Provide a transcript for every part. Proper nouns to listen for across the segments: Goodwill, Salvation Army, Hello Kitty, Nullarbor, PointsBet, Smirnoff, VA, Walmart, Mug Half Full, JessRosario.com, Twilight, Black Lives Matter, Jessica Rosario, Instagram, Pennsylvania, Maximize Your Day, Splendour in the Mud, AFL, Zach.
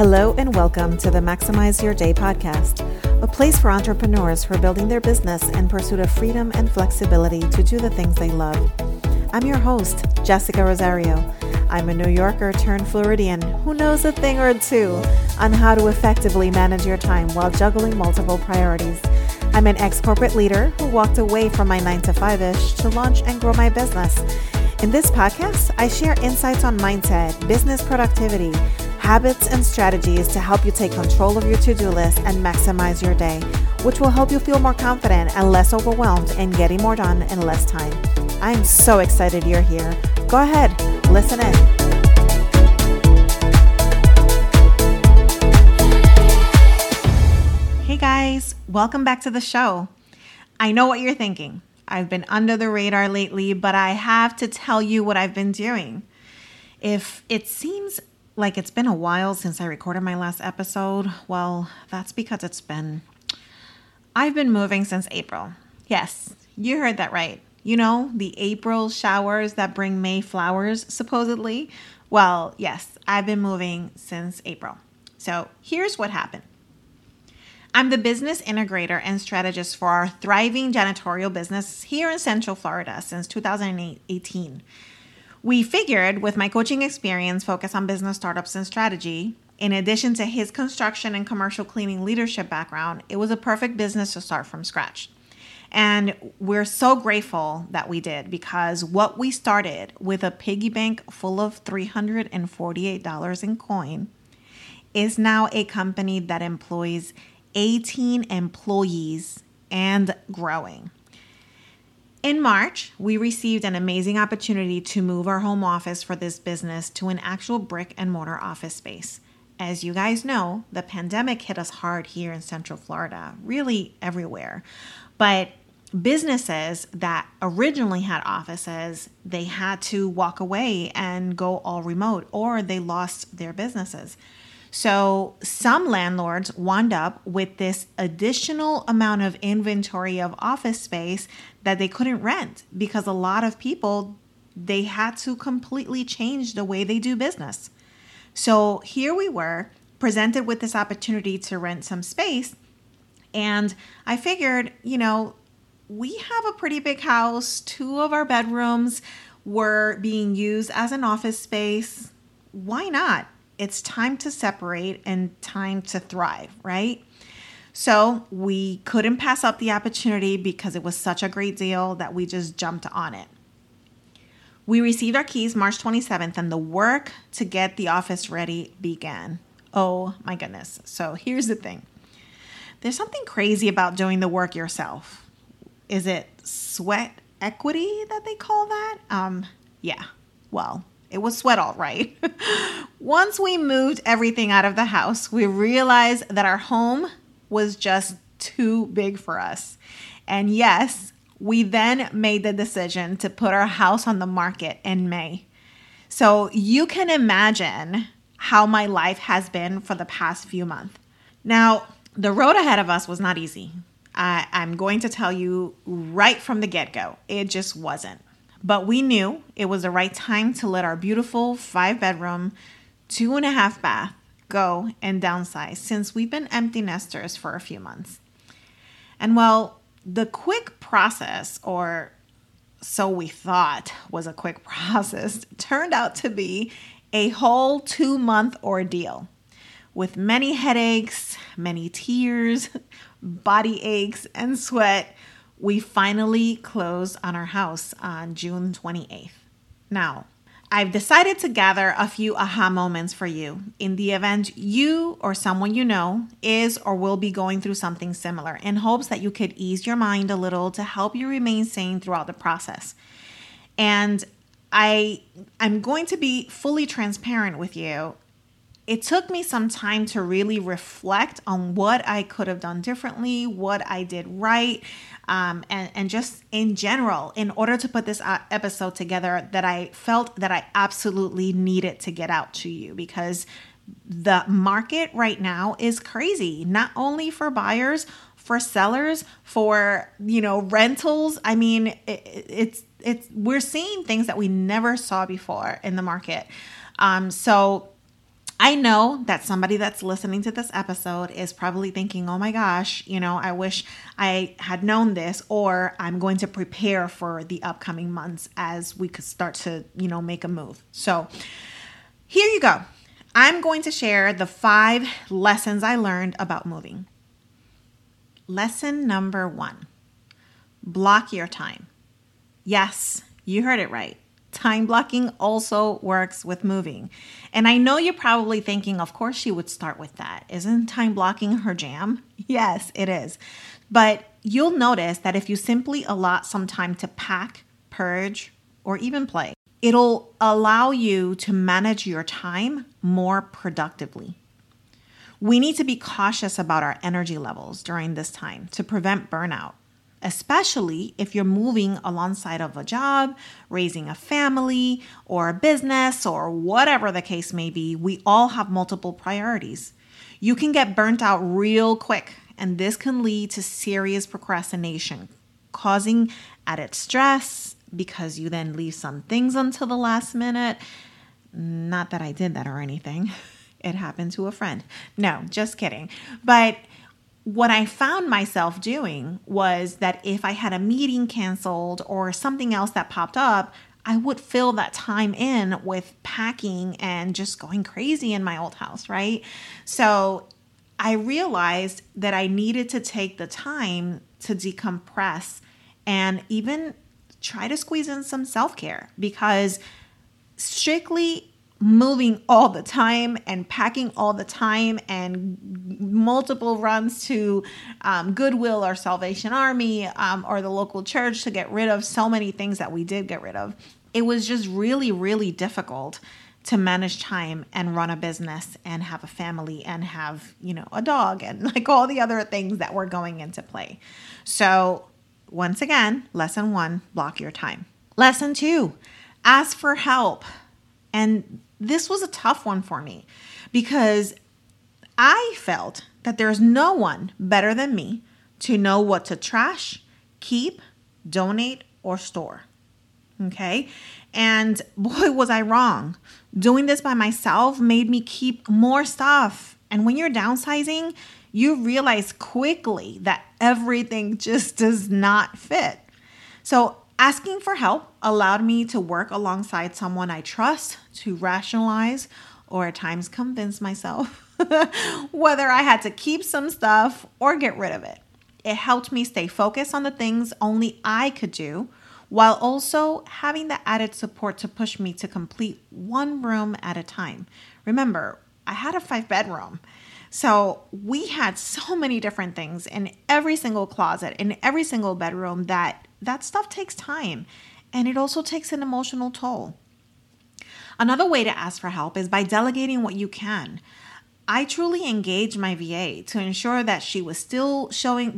Hello and welcome to the Maximize Your Day podcast, a place for entrepreneurs who are building their business in pursuit of freedom and flexibility to do the things they love. I'm your host, Jessica Rosario. I'm a New Yorker turned Floridian who knows a thing or two on how to effectively manage your time while juggling multiple priorities. I'm an ex-corporate leader who walked away from my 9-to-5-ish to launch and grow my business. In this podcast, I share insights on mindset, business productivity, habits and strategies to help you take control of your to-do list and maximize your day, which will help you feel more confident and less overwhelmed in getting more done in less time. I'm so excited you're here. Go ahead, listen in. Hey guys, welcome back to the show. I know what you're thinking. I've been under the radar lately, but I have to tell you what I've been doing. If it seems like it's been a while since I recorded my last episode, well, that's because I've been moving since April. Yes, you heard that right. You know, the April showers that bring May flowers, supposedly. Well, yes, I've been moving since April. So here's what happened. I'm the business integrator and strategist for our thriving janitorial business here in Central Florida since 2018. We figured with my coaching experience, focus on business startups and strategy, in addition to his construction and commercial cleaning leadership background, it was a perfect business to start from scratch. And we're so grateful that we did, because what we started with a piggy bank full of $348 in coin is now a company that employs 18 employees and growing. In March, we received an amazing opportunity to move our home office for this business to an actual brick and mortar office space. As you guys know, the pandemic hit us hard here in Central Florida, really everywhere. But businesses that originally had offices, they had to walk away and go all remote, or they lost their businesses. So some landlords wound up with this additional amount of inventory of office space that they couldn't rent, because a lot of people, they had to completely change the way they do business. So here we were presented with this opportunity to rent some space. And I figured, you know, we have a pretty big house. 2 of our bedrooms were being used as an office space. Why not? It's time to separate and time to thrive, right? So we couldn't pass up the opportunity because it was such a great deal that we just jumped on it. We received our keys March 27th, and the work to get the office ready began. Oh my goodness. So here's the thing. There's something crazy about doing the work yourself. Is it sweat equity that they call that? Yeah, well, it was sweat all right. Once we moved everything out of the house, we realized that our home was just too big for us. And yes, we then made the decision to put our house on the market in May. So you can imagine how my life has been for the past few months. Now, the road ahead of us was not easy. I'm going to tell you right from the get-go, it just wasn't. But we knew it was the right time to let our beautiful 5-bedroom, 2.5-bath go and downsize, since we've been empty nesters for a few months. And while the quick process, or so we thought was a quick process, turned out to be a whole 2-month ordeal with many headaches, many tears, body aches, and sweat, we finally closed on our house on June 28th. Now, I've decided to gather a few aha moments for you in the event you or someone you know is or will be going through something similar, in hopes that you could ease your mind a little to help you remain sane throughout the process. And I'm going to be fully transparent with you. It took me some time to really reflect on what I could have done differently, what I did right, and just in general, in order to put this episode together that I felt that I absolutely needed to get out to you, because the market right now is crazy, not only for buyers, for sellers, for, you know, rentals. I mean, it's we're seeing things that we never saw before in the market. So I know that somebody that's listening to this episode is probably thinking, oh my gosh, you know, I wish I had known this, or I'm going to prepare for the upcoming months as we could start to, you know, make a move. So here you go. I'm going to share the 5 lessons I learned about moving. Lesson number 1, block your time. Yes, you heard it right. Time blocking also works with moving. And I know you're probably thinking, of course she would start with that. Isn't time blocking her jam? Yes, it is. But you'll notice that if you simply allot some time to pack, purge, or even play, it'll allow you to manage your time more productively. We need to be cautious about our energy levels during this time to prevent burnout, especially if you're moving alongside of a job, raising a family, or a business, or whatever the case may be. We all have multiple priorities. You can get burnt out real quick, and this can lead to serious procrastination, causing added stress because you then leave some things until the last minute. Not that I did that or anything. It happened to a friend. No, just kidding. But what I found myself doing was that if I had a meeting canceled or something else that popped up, I would fill that time in with packing and just going crazy in my old house, right? So I realized that I needed to take the time to decompress and even try to squeeze in some self-care, because strictly moving all the time and packing all the time and multiple runs to Goodwill or Salvation Army or the local church to get rid of so many things that we did get rid of. It was just really, really difficult to manage time and run a business and have a family and have, you know, a dog and like all the other things that were going into play. So once again, lesson 1, block your time. Lesson 2, ask for help. And this was a tough one for me because I felt that there's no one better than me to know what to trash, keep, donate, or store. Okay? And boy, was I wrong. Doing this by myself made me keep more stuff. And when you're downsizing, you realize quickly that everything just does not fit. So asking for help allowed me to work alongside someone I trust to rationalize or at times convince myself whether I had to keep some stuff or get rid of it. It helped me stay focused on the things only I could do, while also having the added support to push me to complete one room at a time. Remember, I had a 5-bedroom. So we had so many different things in every single closet, in every single bedroom, that stuff takes time. And it also takes an emotional toll. Another way to ask for help is by delegating what you can. I truly engaged my VA to ensure that I was still showing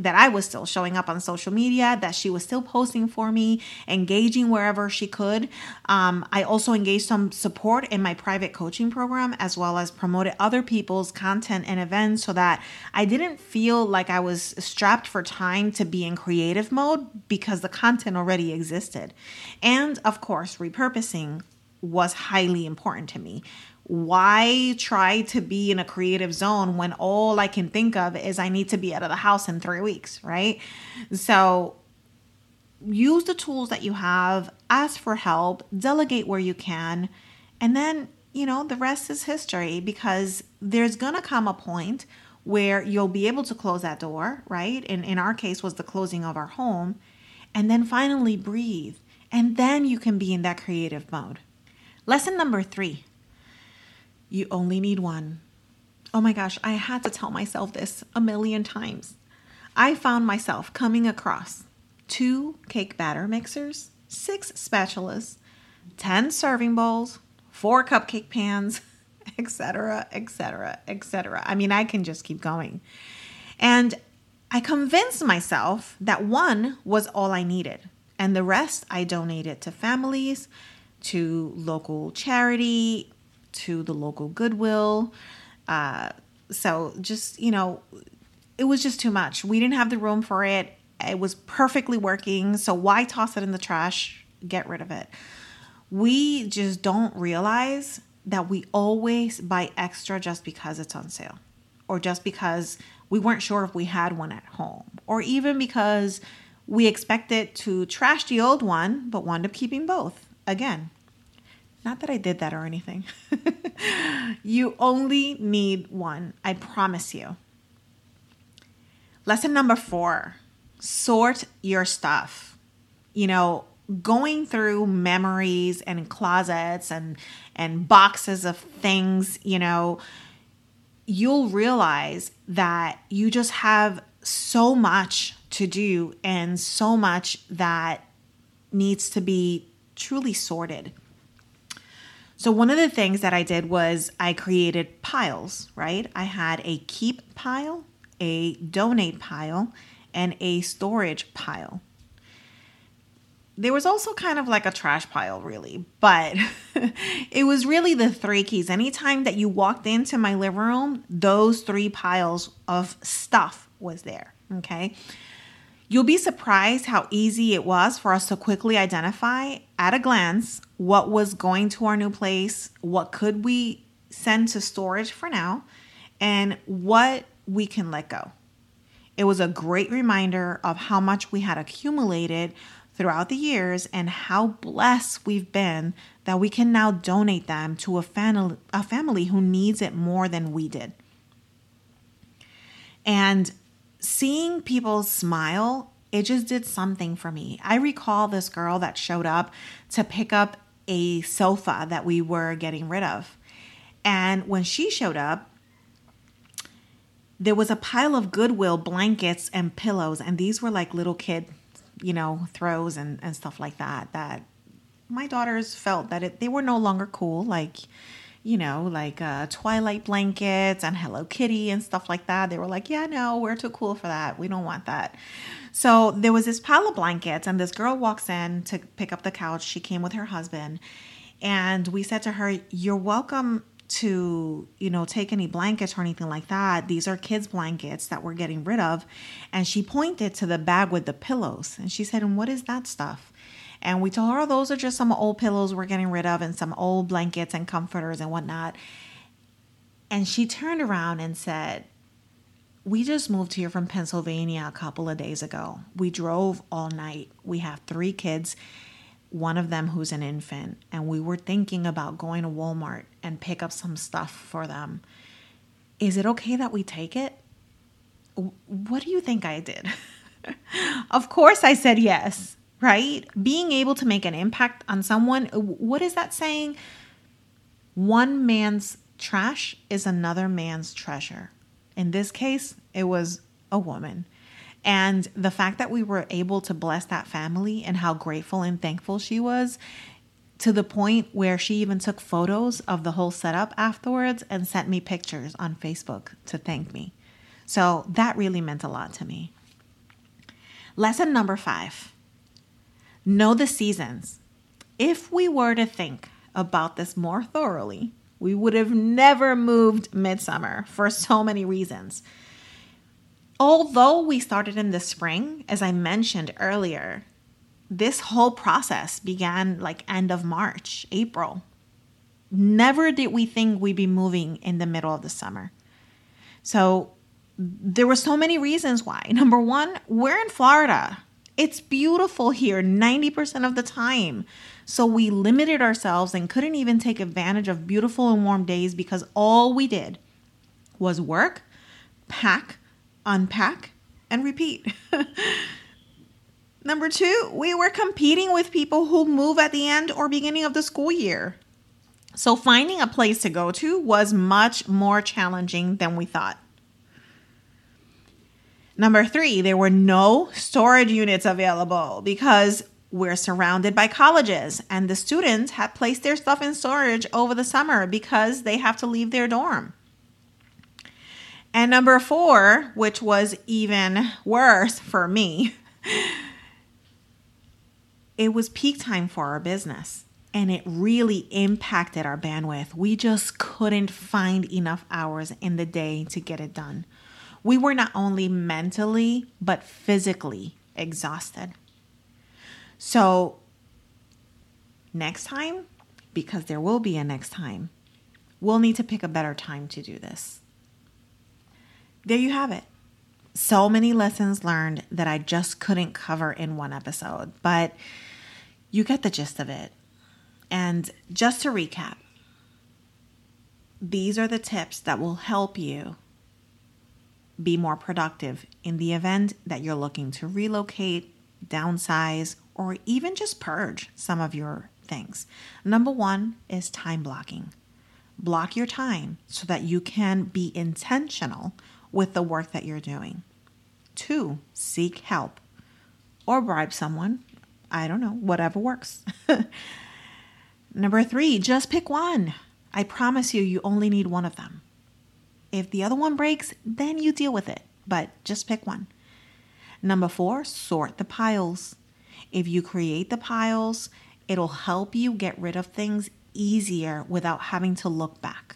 up on social media, that she was still posting for me, engaging wherever she could. I also engaged some support in my private coaching program, as well as promoted other people's content and events so that I didn't feel like I was strapped for time to be in creative mode because the content already existed. And of course, repurposing was highly important to me. Why try to be in a creative zone when all I can think of is I need to be out of the house in 3 weeks, right? So use the tools that you have, ask for help, delegate where you can, and then, you know, the rest is history, because there's going to come a point where you'll be able to close that door, right? And in our case was the closing of our home, and then finally breathe. And then you can be in that creative mode. Lesson number 3. You only need one. Oh my gosh, I had to tell myself this a million times. I found myself coming across 2 cake batter mixers, 6 spatulas, 10 serving bowls, 4 cupcake pans, etc., etc., etc. I mean, I can just keep going. And I convinced myself that 1 was all I needed, and the rest I donated to families, to local charity, to the local Goodwill. So just, you know, it was just too much. We didn't have the room for it. It was perfectly working. So why toss it in the trash? Get rid of it. We just don't realize that we always buy extra just because it's on sale, or just because we weren't sure if we had one at home, or even because we expected to trash the old one but wound up keeping both. Again, not that I did that or anything. You only need one, I promise you. Lesson number 4, sort your stuff. You know, going through memories and closets and boxes of things, you know, you'll realize that you just have so much to do and so much that needs to be truly sorted. So one of the things that I did was I created piles, right? I had a keep pile, a donate pile, and a storage pile. There was also kind of like a trash pile, really, but it was really the three keys. Anytime that you walked into my living room, those 3 piles of stuff was there, okay? You'll be surprised how easy it was for us to quickly identify at a glance what was going to our new place, what could we send to storage for now, and what we can let go. It was a great reminder of how much we had accumulated throughout the years and how blessed we've been that we can now donate them to a family who needs it more than we did. And seeing people smile, it just did something for me. I recall this girl that showed up to pick up a sofa that we were getting rid of. And when she showed up, there was a pile of Goodwill blankets and pillows. And these were like little kid, you know, throws and stuff like that my daughters felt that they were no longer cool. Like, you know, like Twilight blankets and Hello Kitty and stuff like that. They were like, yeah, no, we're too cool for that. We don't want that. So there was this pile of blankets, and this girl walks in to pick up the couch. She came with her husband, and we said to her, you're welcome to, you know, take any blankets or anything like that. These are kids' blankets that we're getting rid of. And she pointed to the bag with the pillows, and she said, and what is that stuff? And we told her, oh, those are just some old pillows we're getting rid of and some old blankets and comforters and whatnot. And she turned around and said, we just moved here from Pennsylvania a couple of days ago. We drove all night. We have 3 kids, one of them who's an infant, and we were thinking about going to Walmart and pick up some stuff for them. Is it okay that we take it? What do you think I did? Of course I said yes, right? Being able to make an impact on someone, what is that saying? One man's trash is another man's treasure. In this case, it was a woman. And the fact that we were able to bless that family and how grateful and thankful she was, to the point where she even took photos of the whole setup afterwards and sent me pictures on Facebook to thank me. So that really meant a lot to me. Lesson number 5, know the seasons. If we were to think about this more thoroughly, we would have never moved midsummer for so many reasons. Although we started in the spring, as I mentioned earlier, this whole process began like end of March, April. Never did we think we'd be moving in the middle of the summer. So there were so many reasons why. Number 1, we're in Florida. It's beautiful here 90% of the time. So we limited ourselves and couldn't even take advantage of beautiful and warm days because all we did was work, pack, unpack, and repeat. Number 2, we were competing with people who move at the end or beginning of the school year. So finding a place to go to was much more challenging than we thought. Number 3, there were no storage units available because we're surrounded by colleges, and the students had placed their stuff in storage over the summer because they have to leave their dorm. And number 4, which was even worse for me, it was peak time for our business, and it really impacted our bandwidth. We just couldn't find enough hours in the day to get it done. We were not only mentally, but physically exhausted. So next time, because there will be a next time, We'll need to pick a better time to do this. There you have it. So many lessons learned that I just couldn't cover in one episode, but you get the gist of it. And just to recap, these are the tips that will help you be more productive in the event that you're looking to relocate, downsize, or even just purge some of your things. Number one is time blocking. Block your time so that you can be intentional with the work that you're doing. 2, seek help or bribe someone. I don't know, whatever works. Number 3, just pick one. I promise you only need one of them. If the other one breaks, then you deal with it, but just pick one. Number 4, sort the piles. If you create the piles, it'll help you get rid of things easier without having to look back.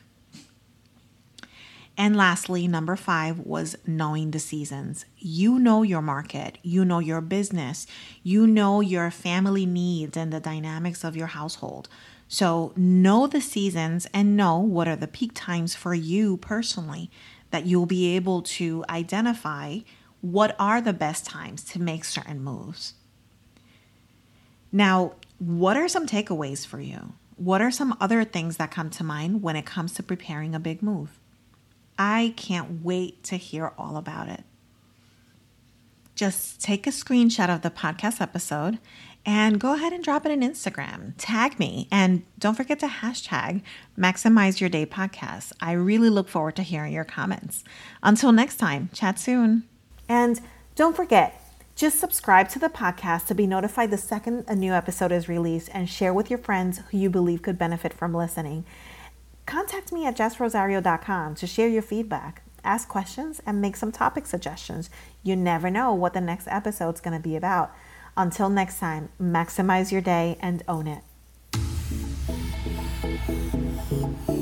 And lastly, number 5 was knowing the seasons. You know your market, you know your business, you know your family needs and the dynamics of your household. So know the seasons and know what are the peak times for you personally, that you'll be able to identify what are the best times to make certain moves. Now, what are some takeaways for you? What are some other things that come to mind when it comes to preparing a big move? I can't wait to hear all about it. Just take a screenshot of the podcast episode and go ahead and drop it in Instagram. Tag me, and don't forget to hashtag Maximize Your Day podcast. I really look forward to hearing your comments. Until next time, chat soon. And don't forget, just subscribe to the podcast to be notified the second a new episode is released, and share with your friends who you believe could benefit from listening. Contact me at JessRosario.com to share your feedback, ask questions, and make some topic suggestions. You never know what the next episode's going to be about. Until next time, maximize your day and own it.